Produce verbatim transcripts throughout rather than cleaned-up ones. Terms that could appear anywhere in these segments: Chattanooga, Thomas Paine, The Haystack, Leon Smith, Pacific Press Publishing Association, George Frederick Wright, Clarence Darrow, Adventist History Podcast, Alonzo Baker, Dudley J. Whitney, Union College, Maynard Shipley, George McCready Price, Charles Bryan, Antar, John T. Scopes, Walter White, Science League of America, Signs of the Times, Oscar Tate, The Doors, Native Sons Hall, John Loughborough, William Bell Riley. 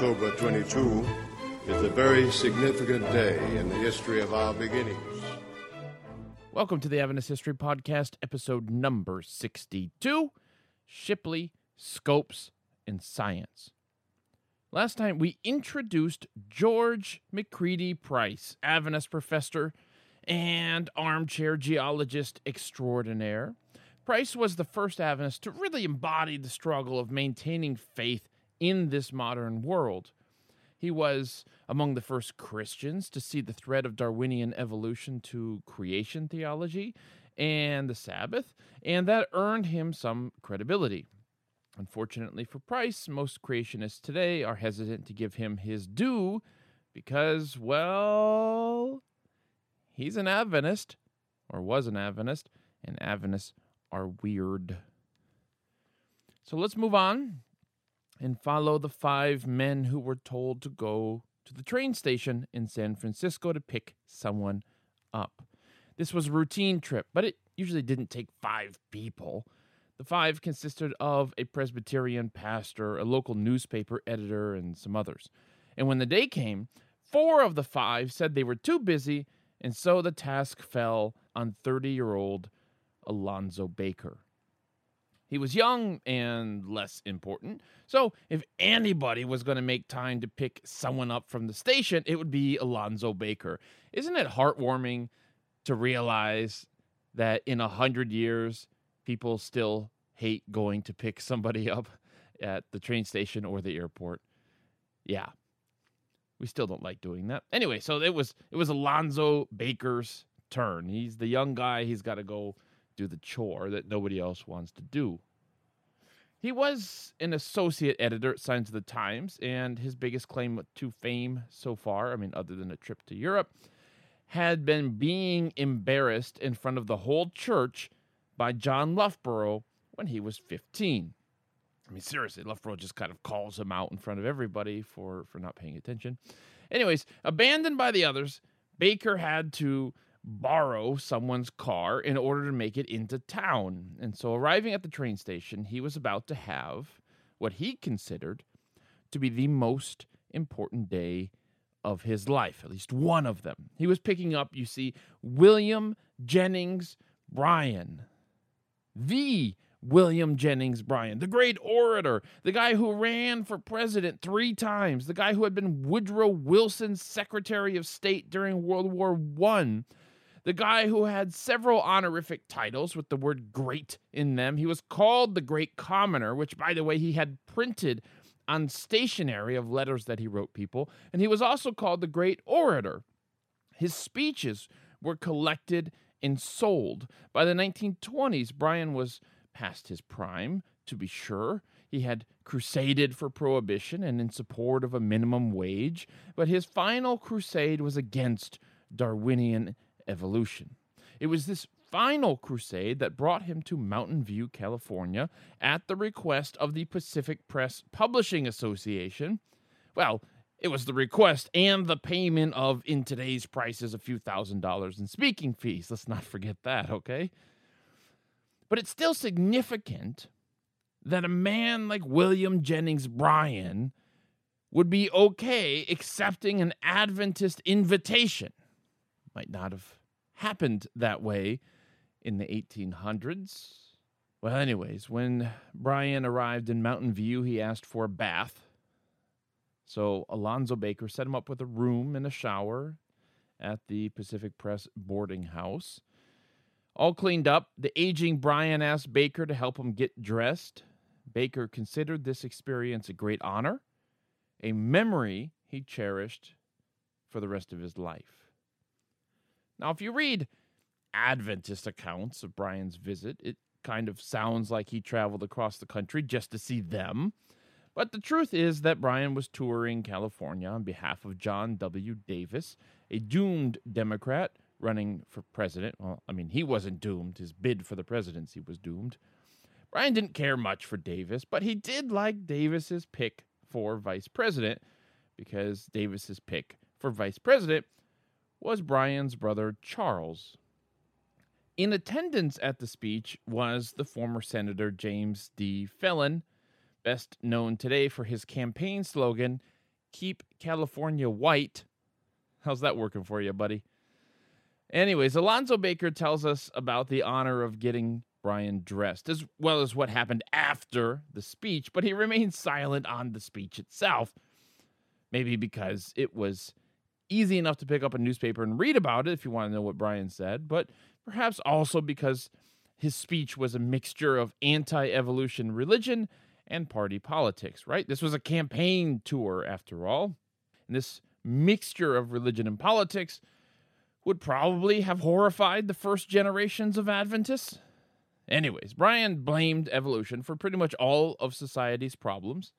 October twenty-second is a very significant day in the history of our beginnings. Welcome to the Adventist History Podcast, episode number sixty-two, Shipley, Scopes, and Science. Last time we introduced George McCready Price, Adventist professor and armchair geologist extraordinaire. Price was the first Adventist to really embody the struggle of maintaining faith in this modern world. He was among the first Christians to see the thread of Darwinian evolution to creation theology and the Sabbath, and that earned him some credibility. Unfortunately for Price, most creationists today are hesitant to give him his due because, well, he's an Adventist, or was an Adventist, and Adventists are weird. So let's move on and follow the five men who were told to go to the train station in San Francisco to pick someone up. This was a routine trip, but it usually didn't take five people. The five consisted of a Presbyterian pastor, a local newspaper editor, and some others. And when the day came, four of the five said they were too busy, and so the task fell on thirty-year-old Alonzo Baker. He was young and less important, so if anybody was going to make time to pick someone up from the station, it would be Alonzo Baker. Isn't it heartwarming to realize that in a hundred years, people still hate going to pick somebody up at the train station or the airport? Yeah. We still don't like doing that. Anyway, so it was it was Alonzo Baker's turn. He's the young guy. He's got to go do the chore that nobody else wants to do. He was an associate editor at Signs of the Times, and his biggest claim to fame so far, I mean, other than a trip to Europe, had been being embarrassed in front of the whole church by John Loughborough when he was fifteen. I mean, seriously, Loughborough just kind of calls him out in front of everybody for, for not paying attention. Anyways, abandoned by the others, Baker had to borrow someone's car in order to make it into town. And so arriving at the train station, he was about to have what he considered to be the most important day of his life, at least one of them. He was picking up, you see, William Jennings Bryan. The William Jennings Bryan, the great orator, the guy who ran for president three times, the guy who had been Woodrow Wilson's Secretary of State during World War One, the guy who had several honorific titles with the word great in them. He was called the Great Commoner, which, by the way, he had printed on stationery of letters that he wrote people, and he was also called the Great Orator. His speeches were collected and sold. By the nineteen twenties, Bryan was past his prime, to be sure. He had crusaded for prohibition and in support of a minimum wage, but his final crusade was against Darwinian evolution. It was this final crusade that brought him to Mountain View, California, at the request of the Pacific Press Publishing Association. Well, it was the request and the payment of, in today's prices, a few thousand dollars in speaking fees. Let's not forget that, okay? But it's still significant that a man like William Jennings Bryan would be okay accepting an Adventist invitation. Might not have happened that way in the eighteen hundreds. Well, anyways, when Bryan arrived in Mountain View, he asked for a bath. So Alonzo Baker set him up with a room and a shower at the Pacific Press boarding house. All cleaned up, the aging Bryan asked Baker to help him get dressed. Baker considered this experience a great honor, a memory he cherished for the rest of his life. Now, if you read Adventist accounts of Bryan's visit, it kind of sounds like he traveled across the country just to see them. But the truth is that Bryan was touring California on behalf of John W. Davis, a doomed Democrat running for president. Well, I mean, he wasn't doomed. His bid for the presidency was doomed. Bryan didn't care much for Davis, but he did like Davis's pick for vice president, because Davis's pick for vice president was Bryan's brother Charles. In attendance at the speech was the former Senator James D. Phelan, best known today for his campaign slogan, Keep California White. How's that working for you, buddy? Anyways, Alonzo Baker tells us about the honor of getting Bryan dressed, as well as what happened after the speech, but he remains silent on the speech itself, maybe because it was easy enough to pick up a newspaper and read about it if you want to know what Bryan said, but perhaps also because his speech was a mixture of anti-evolution religion and party politics, right? This was a campaign tour, after all, and this mixture of religion and politics would probably have horrified the first generations of Adventists. Anyways, Bryan blamed evolution for pretty much all of society's problems.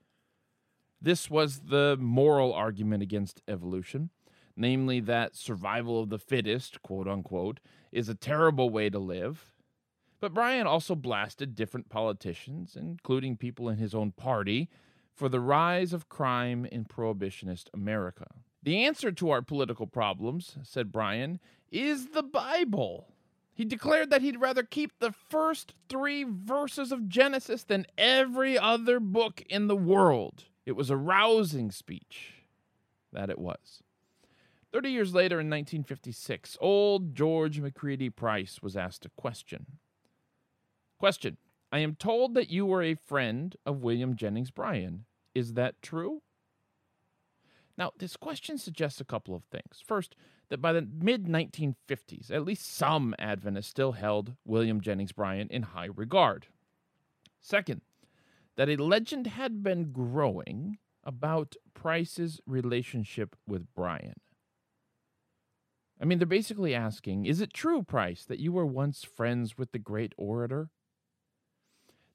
This was the moral argument against evolution, namely that survival of the fittest, quote-unquote, is a terrible way to live. But Bryan also blasted different politicians, including people in his own party, for the rise of crime in prohibitionist America. The answer to our political problems, said Bryan, is the Bible. He declared that he'd rather keep the first three verses of Genesis than every other book in the world. It was a rousing speech. That it was. Thirty years later, in nineteen fifty-six, old George McCready Price was asked a question. Question. I am told that you were a friend of William Jennings Bryan. Is that true? Now, this question suggests a couple of things. First, that by the mid nineteen fifties, at least some Adventists still held William Jennings Bryan in high regard. Second, that a legend had been growing about Price's relationship with Bryan. I mean, they're basically asking, is it true, Price, that you were once friends with the great orator?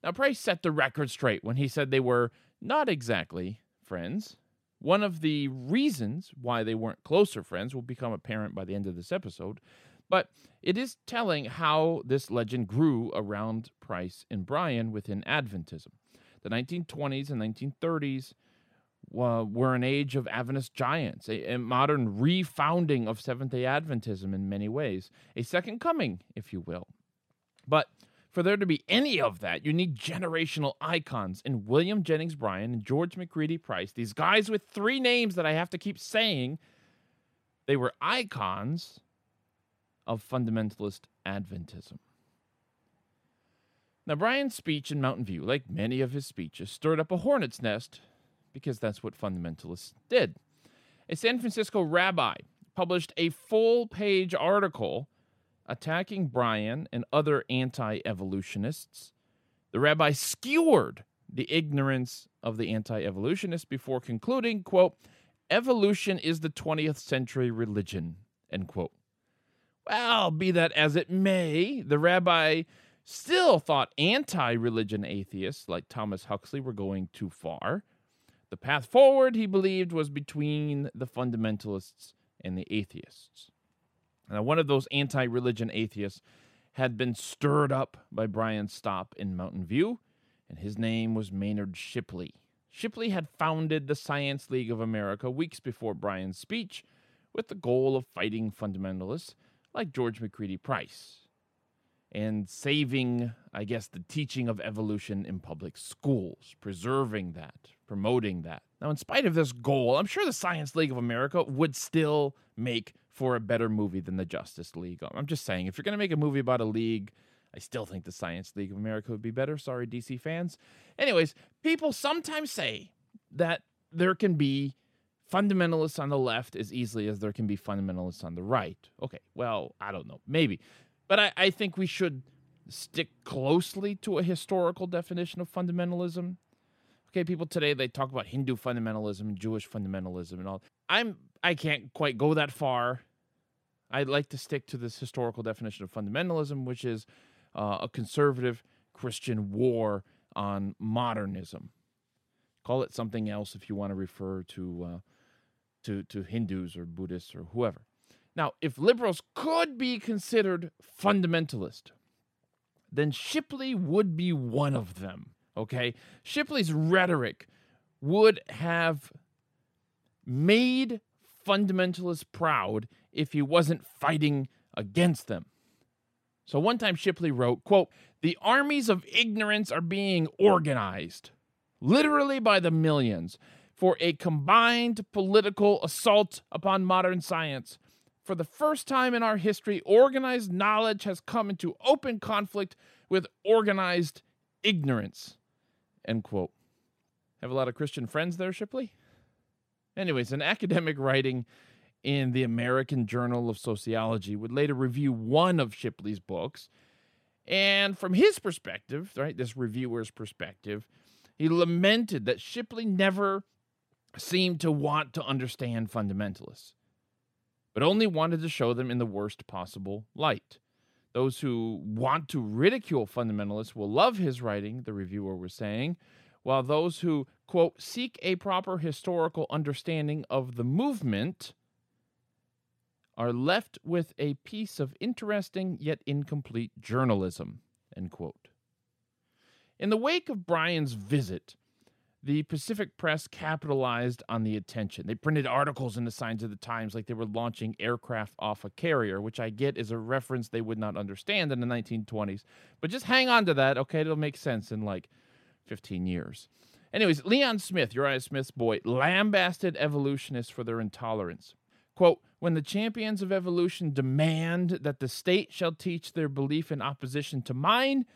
Now, Price set the record straight when he said they were not exactly friends. One of the reasons why they weren't closer friends will become apparent by the end of this episode, but it is telling how this legend grew around Price and Bryan within Adventism. The nineteen twenties and nineteen thirties uh, were an age of Adventist giants, a, a modern refounding of Seventh-day Adventism in many ways, a second coming, if you will. But for there to be any of that, you need generational icons. And William Jennings Bryan and George McCready Price, these guys with three names that I have to keep saying, they were icons of fundamentalist Adventism. Now, Bryan's speech in Mountain View, like many of his speeches, stirred up a hornet's nest because that's what fundamentalists did. A San Francisco rabbi published a full-page article attacking Bryan and other anti-evolutionists. The rabbi skewered the ignorance of the anti-evolutionists before concluding, quote, evolution is the twentieth century religion, end quote. Well, be that as it may, the rabbi still thought anti-religion atheists like Thomas Huxley were going too far. The path forward, he believed, was between the fundamentalists and the atheists. Now, one of those anti-religion atheists had been stirred up by Bryan's stop in Mountain View, and his name was Maynard Shipley. Shipley had founded the Science League of America weeks before Bryan's speech with the goal of fighting fundamentalists like George McCready Price and saving, I guess, the teaching of evolution in public schools, preserving that, promoting that. Now, in spite of this goal, I'm sure the Science League of America would still make for a better movie than the Justice League. I'm just saying, if you're going to make a movie about a league, I still think the Science League of America would be better. Sorry, D C fans. Anyways, people sometimes say that there can be fundamentalists on the left as easily as there can be fundamentalists on the right. Okay, well, I don't know. Maybe. But I, I think we should stick closely to a historical definition of fundamentalism. Okay, people today, they talk about Hindu fundamentalism and Jewish fundamentalism and all. I'm, I can't quite go that far. I'd like to stick to this historical definition of fundamentalism, which is uh, a conservative Christian war on modernism. Call it something else if you want to refer to, uh, to, to Hindus or Buddhists or whoever. Now, if liberals could be considered fundamentalist, then Shipley would be one of them. Okay, Shipley's rhetoric would have made fundamentalists proud if he wasn't fighting against them. So one time Shipley wrote, quote, the armies of ignorance are being organized, literally by the millions. for a combined political assault upon modern science. For the first time in our history, organized knowledge has come into open conflict with organized ignorance." End quote. Have a lot of Christian friends there, Shipley? Anyways, an academic writing in the American Journal of Sociology would later review one of Shipley's books. And from his perspective, right, this reviewer's perspective, he lamented that Shipley never seemed to want to understand fundamentalists, but only wanted to show them in the worst possible light. Those who want to ridicule fundamentalists will love his writing, the reviewer was saying, while those who, quote, seek a proper historical understanding of the movement are left with a piece of interesting yet incomplete journalism, end quote. In the wake of Bryan's visit, the Pacific Press capitalized on the attention. They printed articles in the Signs of the Times like they were launching aircraft off a carrier, which I get is a reference they would not understand in the nineteen twenties. But just hang on to that, okay? It'll make sense in like fifteen years. Anyways, Leon Smith, Uriah Smith's boy, lambasted evolutionists for their intolerance. Quote, "When the champions of evolution demand that the state shall teach their belief in opposition to mine,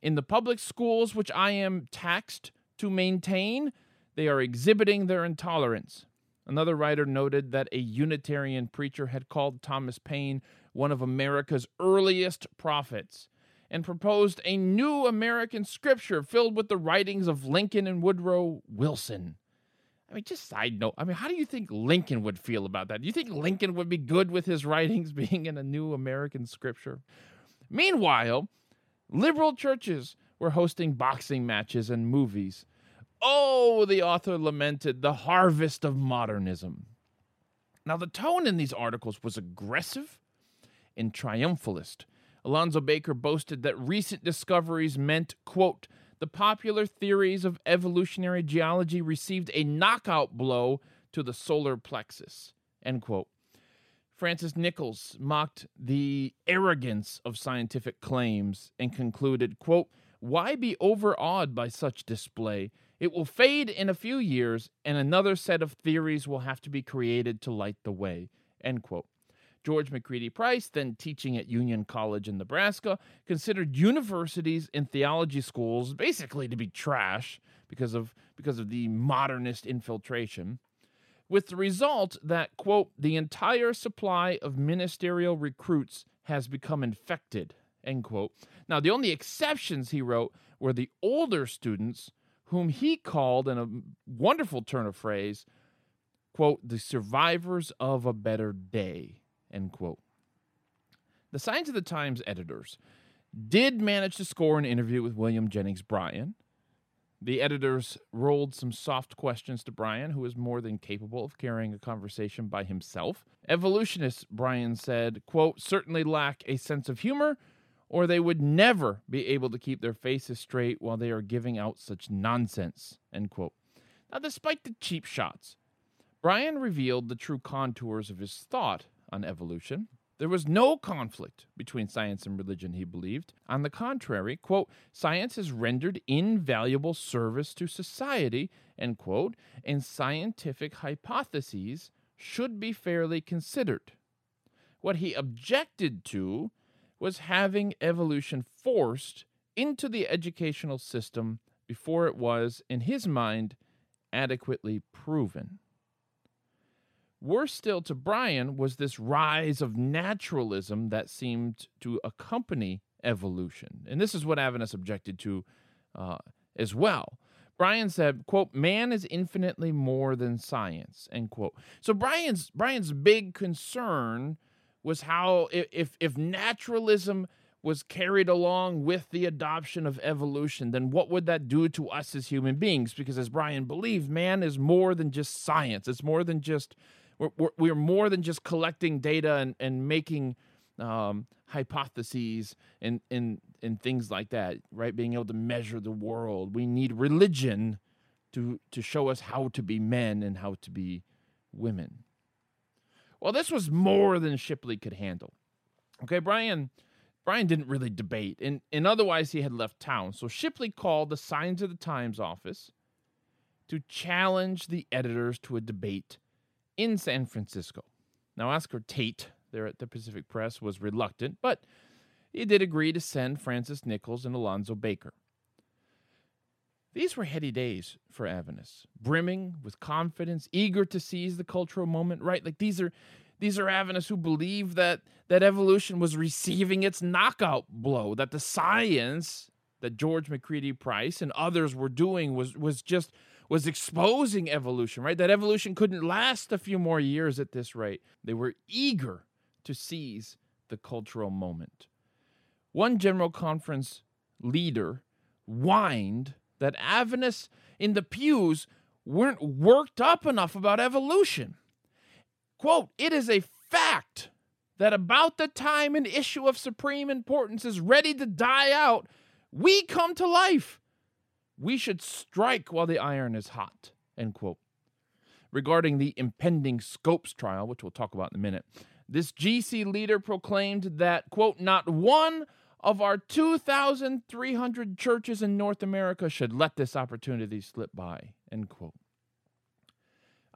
in the public schools which I am taxed to maintain, they are exhibiting their intolerance." Another writer noted that a Unitarian preacher had called Thomas Paine one of America's earliest prophets and proposed a new American scripture filled with the writings of Lincoln and Woodrow Wilson. I mean, just side note, I mean, how do you think Lincoln would feel about that? Do you think Lincoln would be good with his writings being in a new American scripture? Meanwhile, liberal churches were hosting boxing matches and movies. Oh, the author lamented, the harvest of modernism. Now, the tone in these articles was aggressive and triumphalist. Alonzo Baker boasted that recent discoveries meant, quote, "The popular theories of evolutionary geology received a knockout blow to the solar plexus," end quote. Francis Nichols mocked the arrogance of scientific claims and concluded, quote, "Why be overawed by such display? It will fade in a few years, and another set of theories will have to be created to light the way," end quote. George McCready Price, then teaching at Union College in Nebraska, considered universities and theology schools basically to be trash because of, because of the modernist infiltration, with the result that, quote, "The entire supply of ministerial recruits has become infected," end quote. Now, the only exceptions, he wrote, were the older students, whom he called, in a wonderful turn of phrase, quote, "the survivors of a better day," end quote. The Signs of the Times editors did manage to score an interview with William Jennings Bryan. The editors rolled some soft questions to Bryan, who was more than capable of carrying a conversation by himself. Evolutionists, Bryan said, quote, "certainly lack a sense of humor, or they would never be able to keep their faces straight while they are giving out such nonsense," end quote. Now, despite the cheap shots, Bryan revealed the true contours of his thought on evolution. There was no conflict between science and religion, he believed. On the contrary, quote, "Science has rendered invaluable service to society," end quote, "and scientific hypotheses should be fairly considered." What he objected to was having evolution forced into the educational system before it was, in his mind, adequately proven. Worse still to Bryan was this rise of naturalism that seemed to accompany evolution. And this is what Avinas objected to uh, as well. Bryan said, quote, "Man is infinitely more than science," end quote. So Bryan's, Bryan's big concern was how if, if naturalism was carried along with the adoption of evolution, then what would that do to us as human beings? Because as Bryan believed, man is more than just science. It's more than just... We're, we're more than just collecting data and, and making um, hypotheses and, and, and things like that, right? Being able to measure the world. We need religion to, to show us how to be men and how to be women. Well, this was more than Shipley could handle. Okay, Bryan, Bryan didn't really debate, and, and otherwise he had left town. So Shipley called the Signs of the Times office to challenge the editors to a debate in San Francisco. Now, Oscar Tate, there at the Pacific Press, was reluctant, but he did agree to send Francis Nichols and Alonzo Baker. These were heady days for Adventists, brimming with confidence, eager to seize the cultural moment, right? Like these are these are Adventists who believed that, that evolution was receiving its knockout blow, that the science that George McCready Price and others were doing was was just was exposing evolution, right? That evolution couldn't last a few more years at this rate. They were eager to seize the cultural moment. One General Conference leader whined that Adventists in the pews weren't worked up enough about evolution. Quote, "It is a fact that about the time an issue of supreme importance is ready to die out, we come to life. We should strike while the iron is hot," end quote. Regarding the impending Scopes trial, which we'll talk about in a minute, this G C leader proclaimed that, quote, "Not one of our two thousand three hundred churches in North America should let this opportunity slip by," end quote.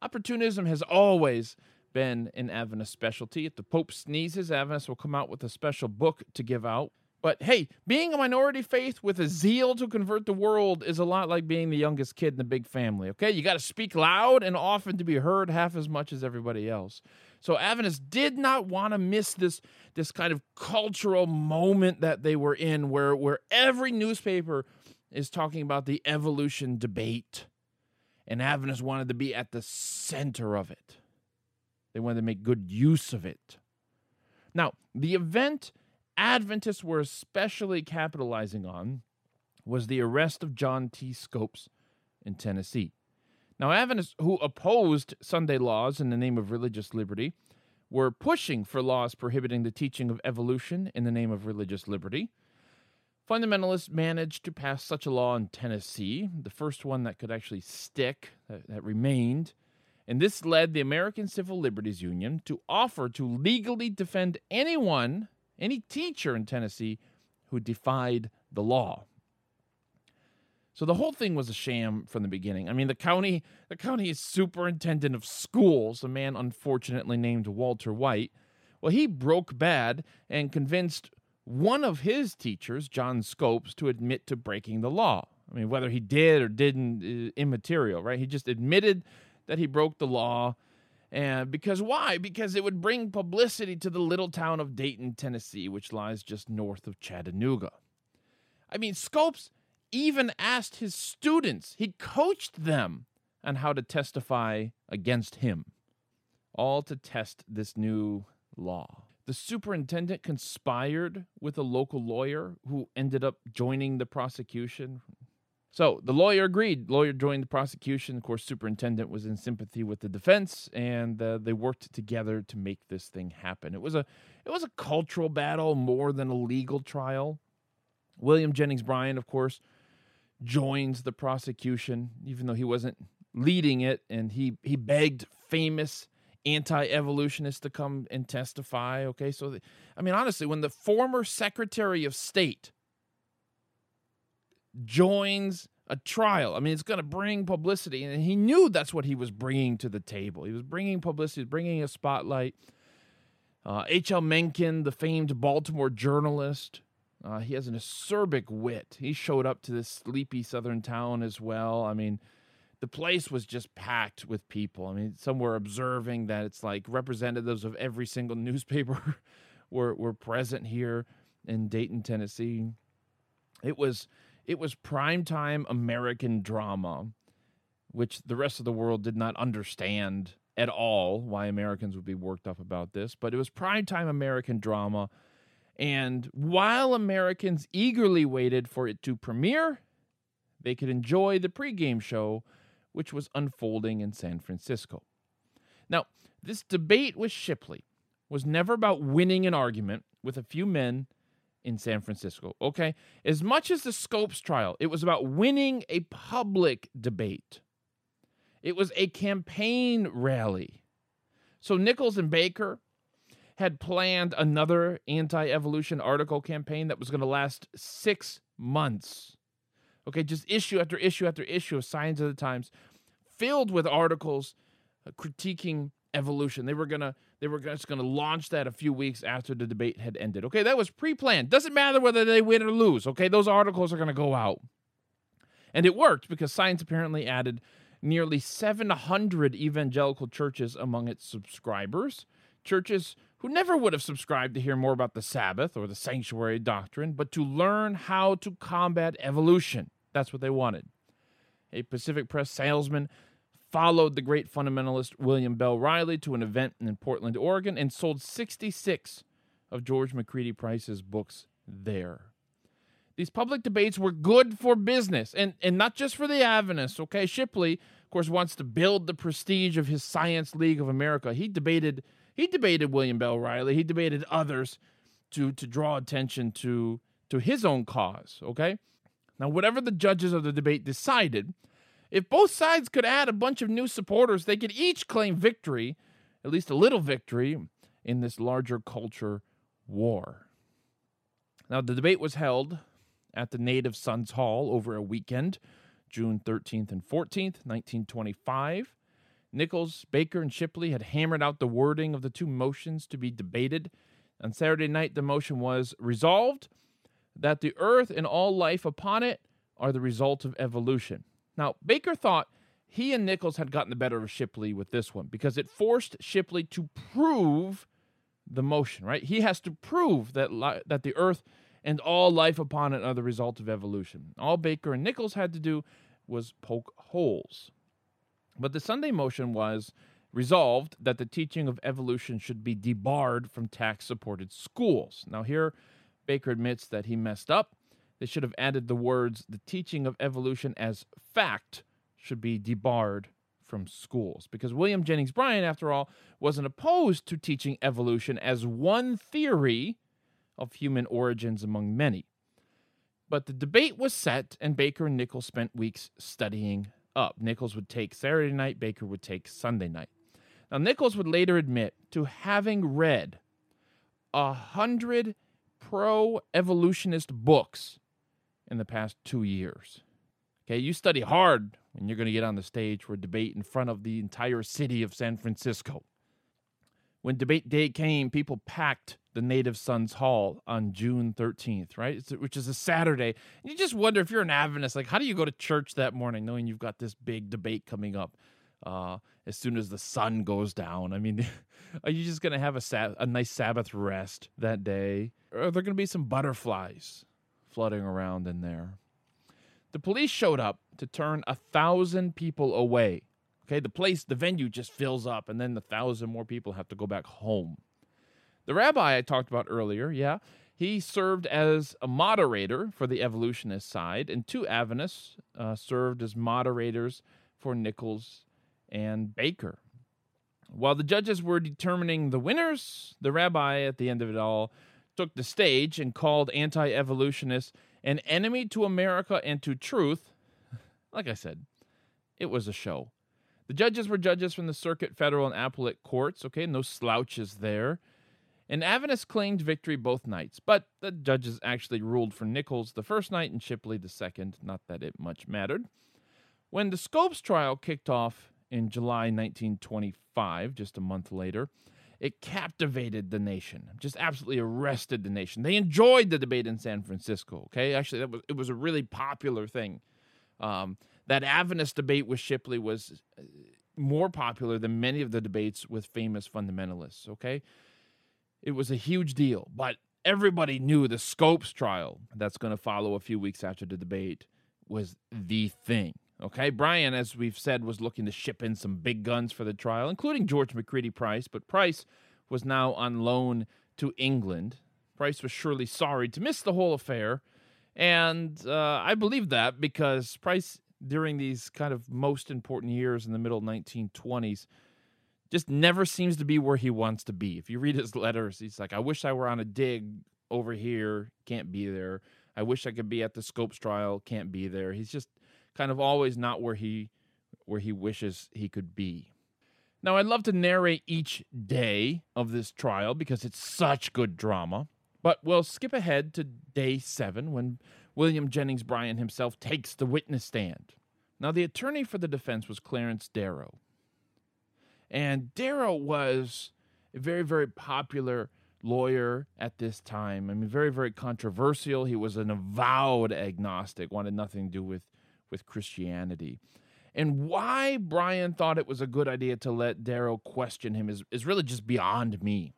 Opportunism has always been an Adventist specialty. If the Pope sneezes, Adventists will come out with a special book to give out. But hey, being a minority faith with a zeal to convert the world is a lot like being the youngest kid in the big family, okay? You got to speak loud and often to be heard half as much as everybody else. So Adventists did not want to miss this, this kind of cultural moment that they were in where, where every newspaper is talking about the evolution debate. And Adventists wanted to be at the center of it. They wanted to make good use of it. Now, the event Adventists were especially capitalizing on was the arrest of John T. Scopes in Tennessee. Now, Adventists who opposed Sunday laws in the name of religious liberty were pushing for laws prohibiting the teaching of evolution in the name of religious liberty. Fundamentalists managed to pass such a law in Tennessee, the first one that could actually stick, that, that remained, and this led the American Civil Liberties Union to offer to legally defend anyone, any teacher in Tennessee who defied the law. So the whole thing was a sham from the beginning. I mean, the county, the county superintendent of schools, a man unfortunately named Walter White, well, he broke bad and convinced one of his teachers, John Scopes, to admit to breaking the law. I mean, whether he did or didn't is immaterial, right? He just admitted that he broke the law. And because why? Because it would bring publicity to the little town of Dayton, Tennessee, which lies just north of Chattanooga. I mean, Scopes even asked his students, he coached them on how to testify against him, all to test this new law. The superintendent conspired with a local lawyer who ended up joining the prosecution. So the lawyer agreed. Lawyer joined the prosecution. Of course, superintendent was in sympathy with the defense, and uh, they worked together to make this thing happen. It was a it was a cultural battle more than a legal trial. William Jennings Bryan, of course, joins the prosecution, even though he wasn't leading it, and he he begged famous anti-evolutionists to come and testify. Okay, so the, I mean, honestly, when the former Secretary of State joins a trial, I mean, it's going to bring publicity, and he knew that's what he was bringing to the table. He was bringing publicity, bringing a spotlight. Uh, H L Mencken, the famed Baltimore journalist, uh, he has an acerbic wit. He showed up to this sleepy southern town as well. I mean, the place was just packed with people. I mean, some were observing that it's like representatives of every single newspaper were were present here in Dayton, Tennessee. It was... It was primetime American drama, which the rest of the world did not understand at all why Americans would be worked up about this. But it was primetime American drama. And while Americans eagerly waited for it to premiere, they could enjoy the pregame show, which was unfolding in San Francisco. Now, this debate with Shipley was never about winning an argument with a few men in San Francisco, okay? As much as the Scopes trial, it was about winning a public debate. It was a campaign rally. So Nichols and Baker had planned another anti-evolution article campaign that was going to last six months. Okay, just issue after issue after issue of Signs of the Times. filled with articles uh, critiquing evolution. They were gonna, they were just gonna launch that a few weeks after the debate had ended. Okay, that was pre-planned. Doesn't matter whether they win or lose. Okay, those articles are gonna go out, and it worked because Science apparently added nearly seven hundred evangelical churches among its subscribers. Churches who never would have subscribed to hear more about the Sabbath or the sanctuary doctrine, but to learn how to combat evolution. That's what they wanted. A Pacific Press salesman followed the great fundamentalist William Bell Riley to an event in Portland, Oregon, and sold sixty-six of George McCready Price's books there. These public debates were good for business, and, and not just for the Adventists, okay? Shipley, of course, wants to build the prestige of his Science League of America. He debated He debated William Bell Riley. He debated others to, to draw attention to, to his own cause, okay? Now, whatever the judges of the debate decided, if both sides could add a bunch of new supporters, they could each claim victory, at least a little victory, in this larger culture war. Now, the debate was held at the Native Sons Hall over a weekend, June thirteenth and fourteenth, nineteen twenty-five. Nichols, Baker, and Shipley had hammered out the wording of the two motions to be debated. On Saturday night, the motion was resolved that the earth and all life upon it are the result of evolution. Now, Baker thought he and Nichols had gotten the better of Shipley with this one because it forced Shipley to prove the motion, right? He has to prove that li- that the earth and all life upon it are the result of evolution. All Baker and Nichols had to do was poke holes. But the Sunday motion was resolved that the teaching of evolution should be debarred from tax-supported schools. Now here, Baker admits that he messed up. They should have added the words, the teaching of evolution as fact should be debarred from schools. Because William Jennings Bryan, after all, wasn't opposed to teaching evolution as one theory of human origins among many. But the debate was set, and Baker and Nichols spent weeks studying up. Nichols would take Saturday night, Baker would take Sunday night. Now, Nichols would later admit to having read a hundred pro-evolutionist books in the past two years. Okay, you study hard when you're going to get on the stage for a debate in front of the entire city of San Francisco. When debate day came, people packed the Native Sons Hall on June thirteenth, right? It's, which is a Saturday. And you just wonder if you're an Adventist, like, how do you go to church that morning knowing you've got this big debate coming up uh, as soon as the sun goes down? I mean, are you just going to have a, sab- a nice Sabbath rest that day? Or are there going to be some butterflies flooding around in there? The police showed up to turn a thousand people away. Okay, the place, the venue just fills up, and then the thousand more people have to go back home. The rabbi I talked about earlier, yeah, he served as a moderator for the evolutionist side, and two Adventists uh, served as moderators for Nichols and Baker. While the judges were determining the winners, the rabbi, at the end of it all, took the stage and called anti-evolutionists an enemy to America and to truth. Like I said, it was a show. The judges were judges from the circuit, federal, and appellate courts, okay, no slouches there. And Adventists claimed victory both nights, but the judges actually ruled for Nichols the first night and Shipley the second, not that it much mattered. When the Scopes trial kicked off in July nineteen twenty-five, just a month later, it captivated the nation, just absolutely arrested the nation. They enjoyed the debate in San Francisco, okay? Actually, that was, it was a really popular thing. Um, that Adventist debate with Shipley was more popular than many of the debates with famous fundamentalists, okay? It was a huge deal, but everybody knew the Scopes trial that's going to follow a few weeks after the debate was the thing, okay? Bryan, as we've said, was looking to ship in some big guns for the trial, including George McCready Price, but Price was now on loan to England. Price was surely sorry to miss the whole affair, and uh, I believe that because Price, during these kind of most important years in the middle nineteen twenties, just never seems to be where he wants to be. If you read his letters, he's like, I wish I were on a dig over here, can't be there. I wish I could be at the Scopes trial, can't be there. He's just kind of always not where he where he wishes he could be. Now, I'd love to narrate each day of this trial because it's such good drama, but we'll skip ahead to day seven when William Jennings Bryan himself takes the witness stand. Now, the attorney for the defense was Clarence Darrow. And Darrow was a very, very popular lawyer at this time. I mean, very, very controversial. He was an avowed agnostic, wanted nothing to do with, with Christianity. And why Bryan thought it was a good idea to let Darrow question him is, is really just beyond me,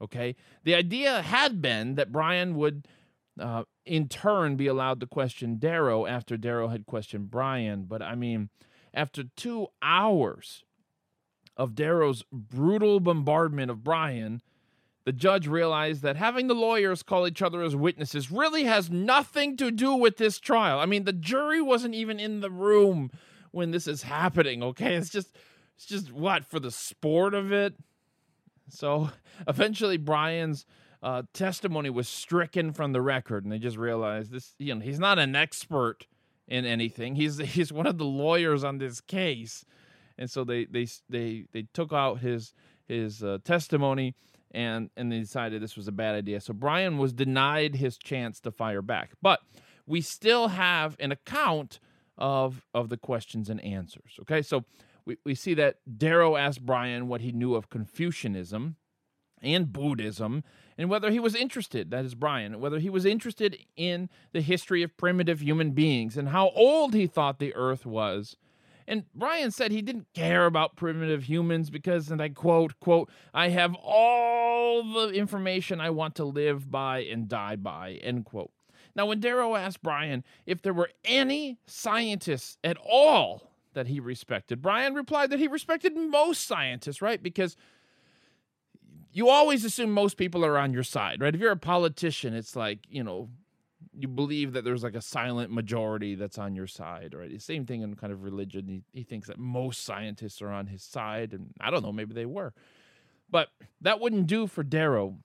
okay? The idea had been that Bryan would, uh, in turn, be allowed to question Darrow after Darrow had questioned Bryan. But, I mean, after two hours of Darrow's brutal bombardment of Bryan, the judge realized that having the lawyers call each other as witnesses really has nothing to do with this trial. I mean, the jury wasn't even in the room when this is happening, okay? It's just, it's just what, for the sport of it? So eventually Bryan's uh, testimony was stricken from the record, and they just realized this, you know, he's not an expert in anything. He's he's one of the lawyers on this case. And so they they they they took out his his uh, testimony. And and they decided this was a bad idea. So Bryan was denied his chance to fire back. But we still have an account of of the questions and answers. Okay, so we, we see that Darrow asked Bryan what he knew of Confucianism and Buddhism and whether he was interested, that is Bryan, whether he was interested in the history of primitive human beings and how old he thought the earth was. And Bryan said he didn't care about primitive humans because, and I quote, quote, I have all the information I want to live by and die by, end quote. Now, when Darrow asked Bryan if there were any scientists at all that he respected, Bryan replied that he respected most scientists, right? Because you always assume most people are on your side, right? If you're a politician, it's like, you know, you believe that there's like a silent majority that's on your side, right? The same thing in kind of religion. He, he thinks that most scientists are on his side, and I don't know, maybe they were. But that wouldn't do for Darrow.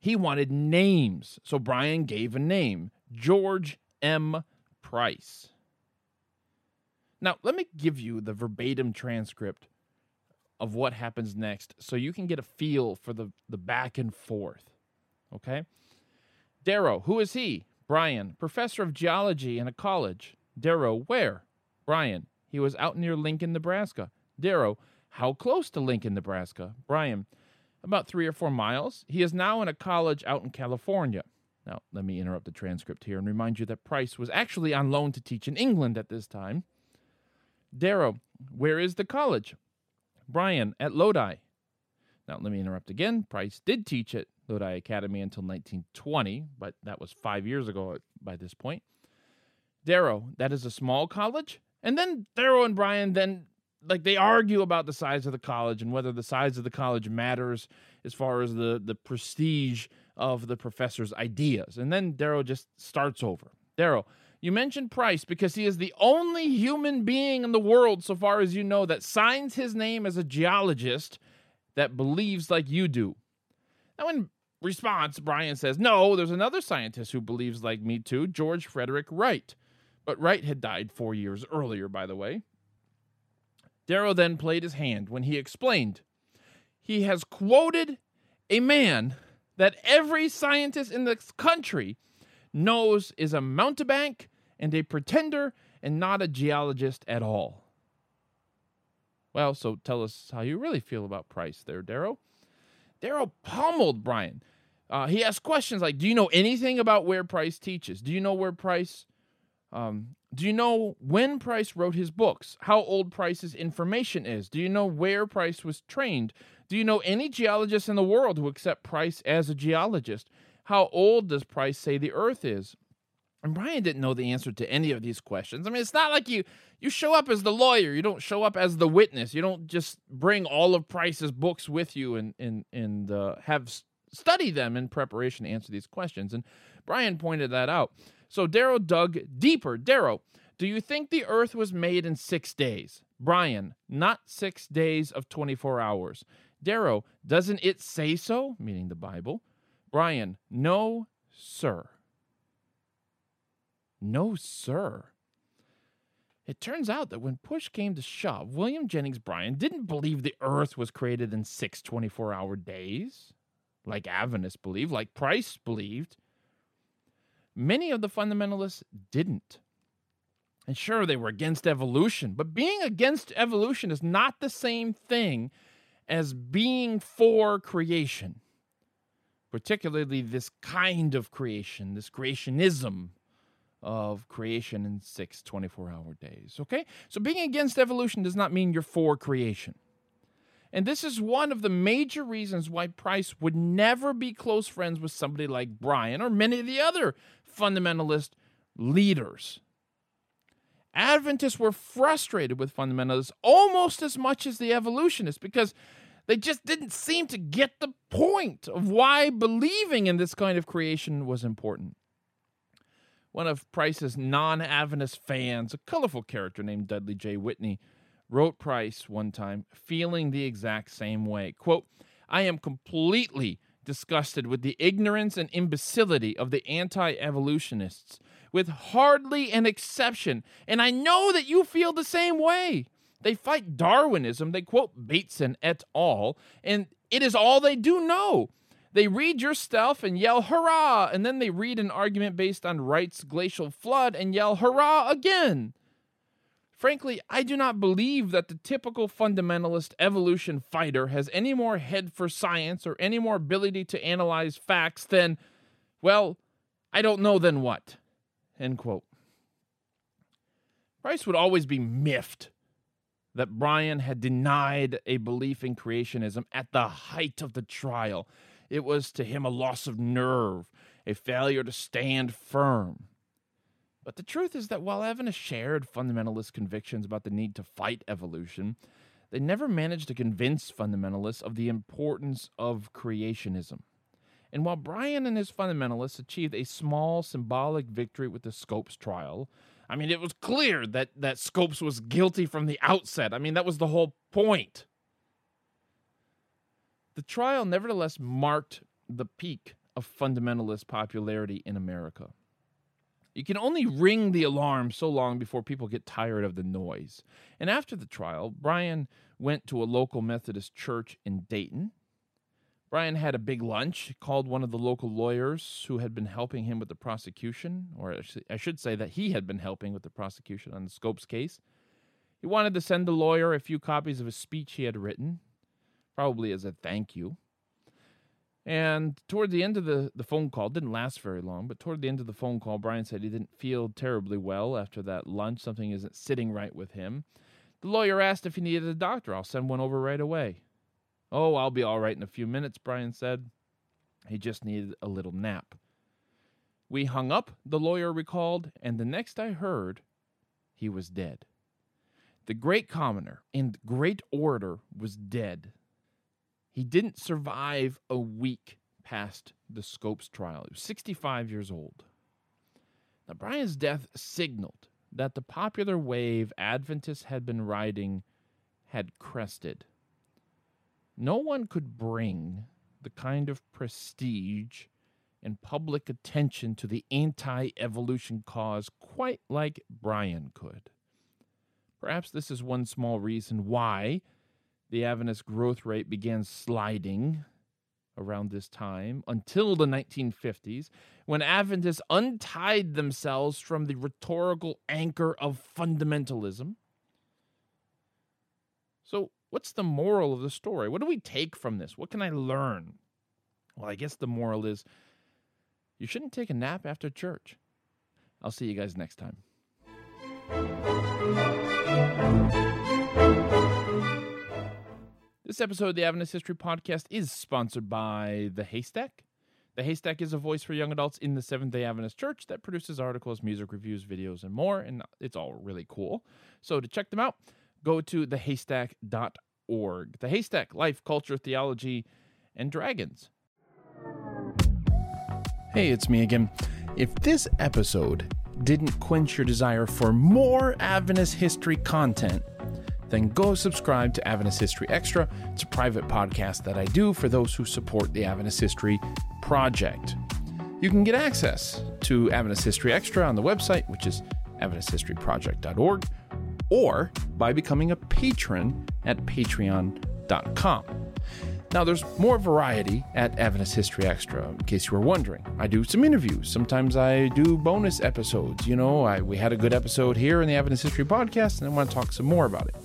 He wanted names, so Bryan gave a name, George M. Price. Now, let me give you the verbatim transcript of what happens next so you can get a feel for the, the back and forth, okay? Darrow, who is he? Bryan, professor of geology in a college. Darrow, where? Bryan, he was out near Lincoln, Nebraska. Darrow, how close to Lincoln, Nebraska? Bryan, about three or four miles. He is now in a college out in California. Now, let me interrupt the transcript here and remind you that Price was actually on loan to teach in England at this time. Darrow, where is the college? Bryan, at Lodi. Now, let me interrupt again. Price did teach at Lodi Academy until nineteen twenty, but that was five years ago by this point. Darrow, that is a small college? And then Darrow and Bryan then, like, they argue about the size of the college and whether the size of the college matters as far as the, the prestige of the professor's ideas. And then Darrow just starts over. Darrow, you mentioned Price because he is the only human being in the world, so far as you know, that signs his name as a geologist that believes like you do. Now, in response, Bryan says, no, there's another scientist who believes like me too, George Frederick Wright. But Wright had died four years earlier, by the way. Darrow then played his hand when he explained, he has quoted a man that every scientist in this country knows is a mountebank and a pretender and not a geologist at all. Well, so tell us how you really feel about Price there, Darrow. Darrow pummeled Bryan. Uh, he asked questions like, do you know anything about where Price teaches? Do you know where Price, um, do you know when Price wrote his books? How old Price's information is? Do you know where Price was trained? Do you know any geologists in the world who accept Price as a geologist? How old does Price say the earth is? And Bryan didn't know the answer to any of these questions. I mean, it's not like you you show up as the lawyer. You don't show up as the witness. You don't just bring all of Price's books with you and and, and uh, have study them in preparation to answer these questions. And Bryan pointed that out. So Darrow dug deeper. Darrow, do you think the earth was made in six days? Bryan, not six days of twenty-four hours. Darrow, doesn't it say so? Meaning the Bible. Bryan, no, sir. No, sir. It turns out that when push came to shove, William Jennings Bryan didn't believe the earth was created in six twenty-four-hour days, like Adventists believed, like Price believed. Many of the fundamentalists didn't. And sure, they were against evolution, but being against evolution is not the same thing as being for creation, particularly this kind of creation, this creationism of creation in six twenty-four-hour days, okay? So being against evolution does not mean you're for creation. And this is one of the major reasons why Price would never be close friends with somebody like Bryan or many of the other fundamentalist leaders. Adventists were frustrated with fundamentalists almost as much as the evolutionists because they just didn't seem to get the point of why believing in this kind of creation was important. One of Price's non-Adventist fans, a colorful character named Dudley J. Whitney, wrote Price one time, feeling the exact same way. Quote, "I am completely disgusted with the ignorance and imbecility of the anti-evolutionists, with hardly an exception, and I know that you feel the same way. They fight Darwinism, they quote Bateson et al., and it is all they do know. They read your stuff and yell, hurrah, and then they read an argument based on Wright's glacial flood and yell, hurrah, again. Frankly, I do not believe that the typical fundamentalist evolution fighter has any more head for science or any more ability to analyze facts than, well, I don't know then what." End quote. Price would always be miffed that Bryan had denied a belief in creationism at the height of the trial. It was to him a loss of nerve, a failure to stand firm. But the truth is that while Adventists shared fundamentalist convictions about the need to fight evolution, they never managed to convince fundamentalists of the importance of creationism. And while Bryan and his fundamentalists achieved a small symbolic victory with the Scopes trial, I mean, it was clear that, that Scopes was guilty from the outset. I mean, that was the whole point. The trial nevertheless marked the peak of fundamentalist popularity in America. You can only ring the alarm so long before people get tired of the noise. And after the trial, Bryan went to a local Methodist church in Dayton. Bryan had a big lunch, called one of the local lawyers who had been helping him with the prosecution, or I should say that he had been helping with the prosecution on the Scopes case. He wanted to send the lawyer a few copies of a speech he had written, probably as a thank you. And toward the end of the, the phone call, didn't last very long, but toward the end of the phone call, Bryan said he didn't feel terribly well after that lunch. Something isn't sitting right with him. The lawyer asked if he needed a doctor. "I'll send one over right away." "Oh, I'll be all right in a few minutes," Bryan said. He just needed a little nap. "We hung up," the lawyer recalled, "and the next I heard, he was dead. The great commoner and great orator was dead. He didn't survive a week past the Scopes trial. He was sixty-five years old." Now, Bryan's death signaled that the popular wave Adventists had been riding had crested. No one could bring the kind of prestige and public attention to the anti-evolution cause quite like Bryan could. Perhaps this is one small reason why the Adventist growth rate began sliding around this time until the nineteen fifties, when Adventists untied themselves from the rhetorical anchor of fundamentalism. So, what's the moral of the story? What do we take from this? What can I learn? Well, I guess the moral is you shouldn't take a nap after church. I'll see you guys next time. This episode of the Adventist History Podcast is sponsored by The Haystack. The Haystack is a voice for young adults in the Seventh-day Adventist Church that produces articles, music reviews, videos, and more, and it's all really cool. So to check them out, go to the haystack dot org. The Haystack, Life, Culture, Theology, and Dragons. Hey, it's me again. If this episode didn't quench your desire for more Adventist history content, then go subscribe to Adventist History Extra. It's a private podcast that I do for those who support the Adventist History Project. You can get access to Adventist History Extra on the website, which is adventist history project dot org. or by becoming a patron at patreon dot com. Now, there's more variety at Adventist History Extra, in case you were wondering. I do some interviews. Sometimes I do bonus episodes. You know, I, we had a good episode here in the Adventist History Podcast, and I want to talk some more about it.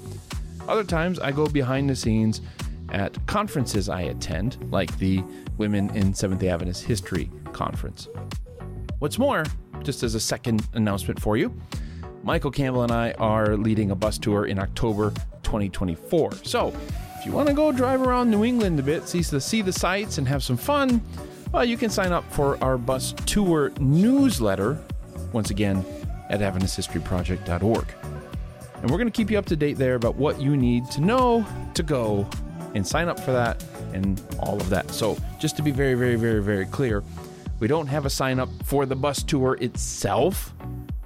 Other times, I go behind the scenes at conferences I attend, like the Women in Seventh-day Adventist History Conference. What's more, just as a second announcement for you, Michael Campbell and I are leading a bus tour in October twenty twenty-four. So, if you want to go drive around New England a bit, see the, see the sights, and have some fun, well, you can sign up for our bus tour newsletter, once again, at Adventist History Project dot org. And we're going to keep you up to date there about what you need to know to go and sign up for that and all of that. So just to be very, very, very, very clear, we don't have a sign up for the bus tour itself,